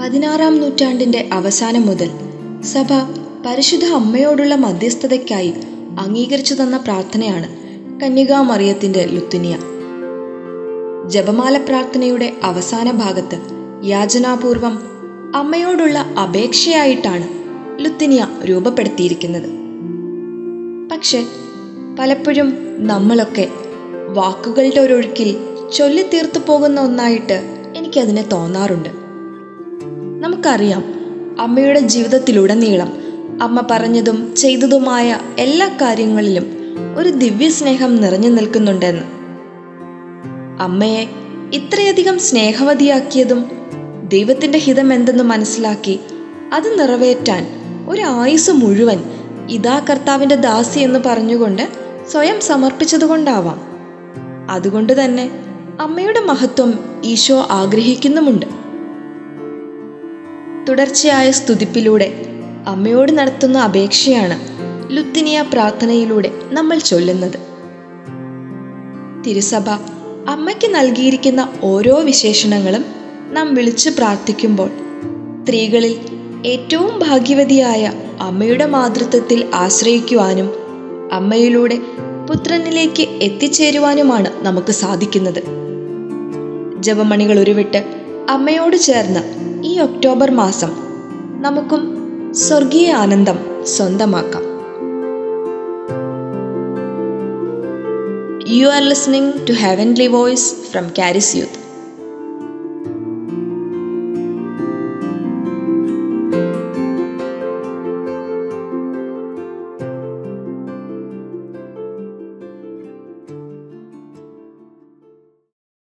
16-ആം നൂറ്റാണ്ടിന്റെ അവസാനം മുതൽ സഭ പരിശുദ്ധ അമ്മയോടുള്ള മധ്യസ്ഥതയ്ക്കായി അംഗീകരിച്ചു തന്ന പ്രാർത്ഥനയാണ് കന്യകാമറിയത്തിന്റെ ലുത്തിനിയ. ജപമാല പ്രാർത്ഥനയുടെ അവസാന ഭാഗത്ത് യാചനാപൂർവം അമ്മയോടുള്ള അപേക്ഷയായിട്ടാണ് ലുത്തിനിയ രൂപപ്പെടുത്തിയിരിക്കുന്നത്. പക്ഷെ പലപ്പോഴും നമ്മളൊക്കെ വാക്കുകളുടെ ഒരൊഴുക്കിൽ ചൊല്ലിത്തീർത്തു പോകുന്ന ഒന്നായിട്ട് എനിക്കതിനെ തോന്നാറുണ്ട്. നമുക്കറിയാം, അമ്മയുടെ ജീവിതത്തിലുടനീളം അമ്മ പറഞ്ഞതും ചെയ്തതുമായ എല്ലാ കാര്യങ്ങളിലും ഒരു ദിവ്യസ്നേഹം നിറഞ്ഞു നിൽക്കുന്നുണ്ടെന്ന്. അമ്മയെ ഇത്രയധികം സ്നേഹവതിയാക്കിയതും ദൈവത്തിൻ്റെ ഹിതമെന്തെന്ന് മനസ്സിലാക്കി അത് നിറവേറ്റാൻ ഒരു ആയുസ് മുഴുവൻ ഇതാ കർത്താവിൻ്റെ ദാസി എന്ന് പറഞ്ഞുകൊണ്ട് സ്വയം സമർപ്പിച്ചതുകൊണ്ടാവാം. അതുകൊണ്ട് തന്നെ അമ്മയുടെ മഹത്വം ഈശോ ആഗ്രഹിക്കുന്നുമുണ്ട്. തുടർച്ചയായ സ്തുതിപ്പിലൂടെ അമ്മയോട് നടത്തുന്ന അപേക്ഷയാണ് ലുത്തിനിയ പ്രാർത്ഥനയിലൂടെ നമ്മൾ ചൊല്ലുന്നത്. തിരുസഭ അമ്മയ്ക്ക് നൽകിയിരിക്കുന്ന ഓരോ വിശേഷണങ്ങളും നാം വിളിച്ചു പ്രാർത്ഥിക്കുമ്പോൾ സ്ത്രീകളിൽ ഏറ്റവും ഭാഗ്യവതിയായ അമ്മയുടെ മാതൃത്വത്തിൽ ആശ്രയിക്കുവാനും അമ്മയിലൂടെ പുത്രനിലേക്ക് എത്തിച്ചേരുവാനുമാണ് നമുക്ക് സാധിക്കുന്നത്. ജപമണികൾ ഉരുവിട്ട് അമ്മയോട് ചേർന്ന് ഈ ഒക്ടോബർ മാസം നമുക്കും സ്വർഗീയ ആനന്ദം സ്വന്തമാക്കാം. You are listening to Heavenly Voice from Caris Youth.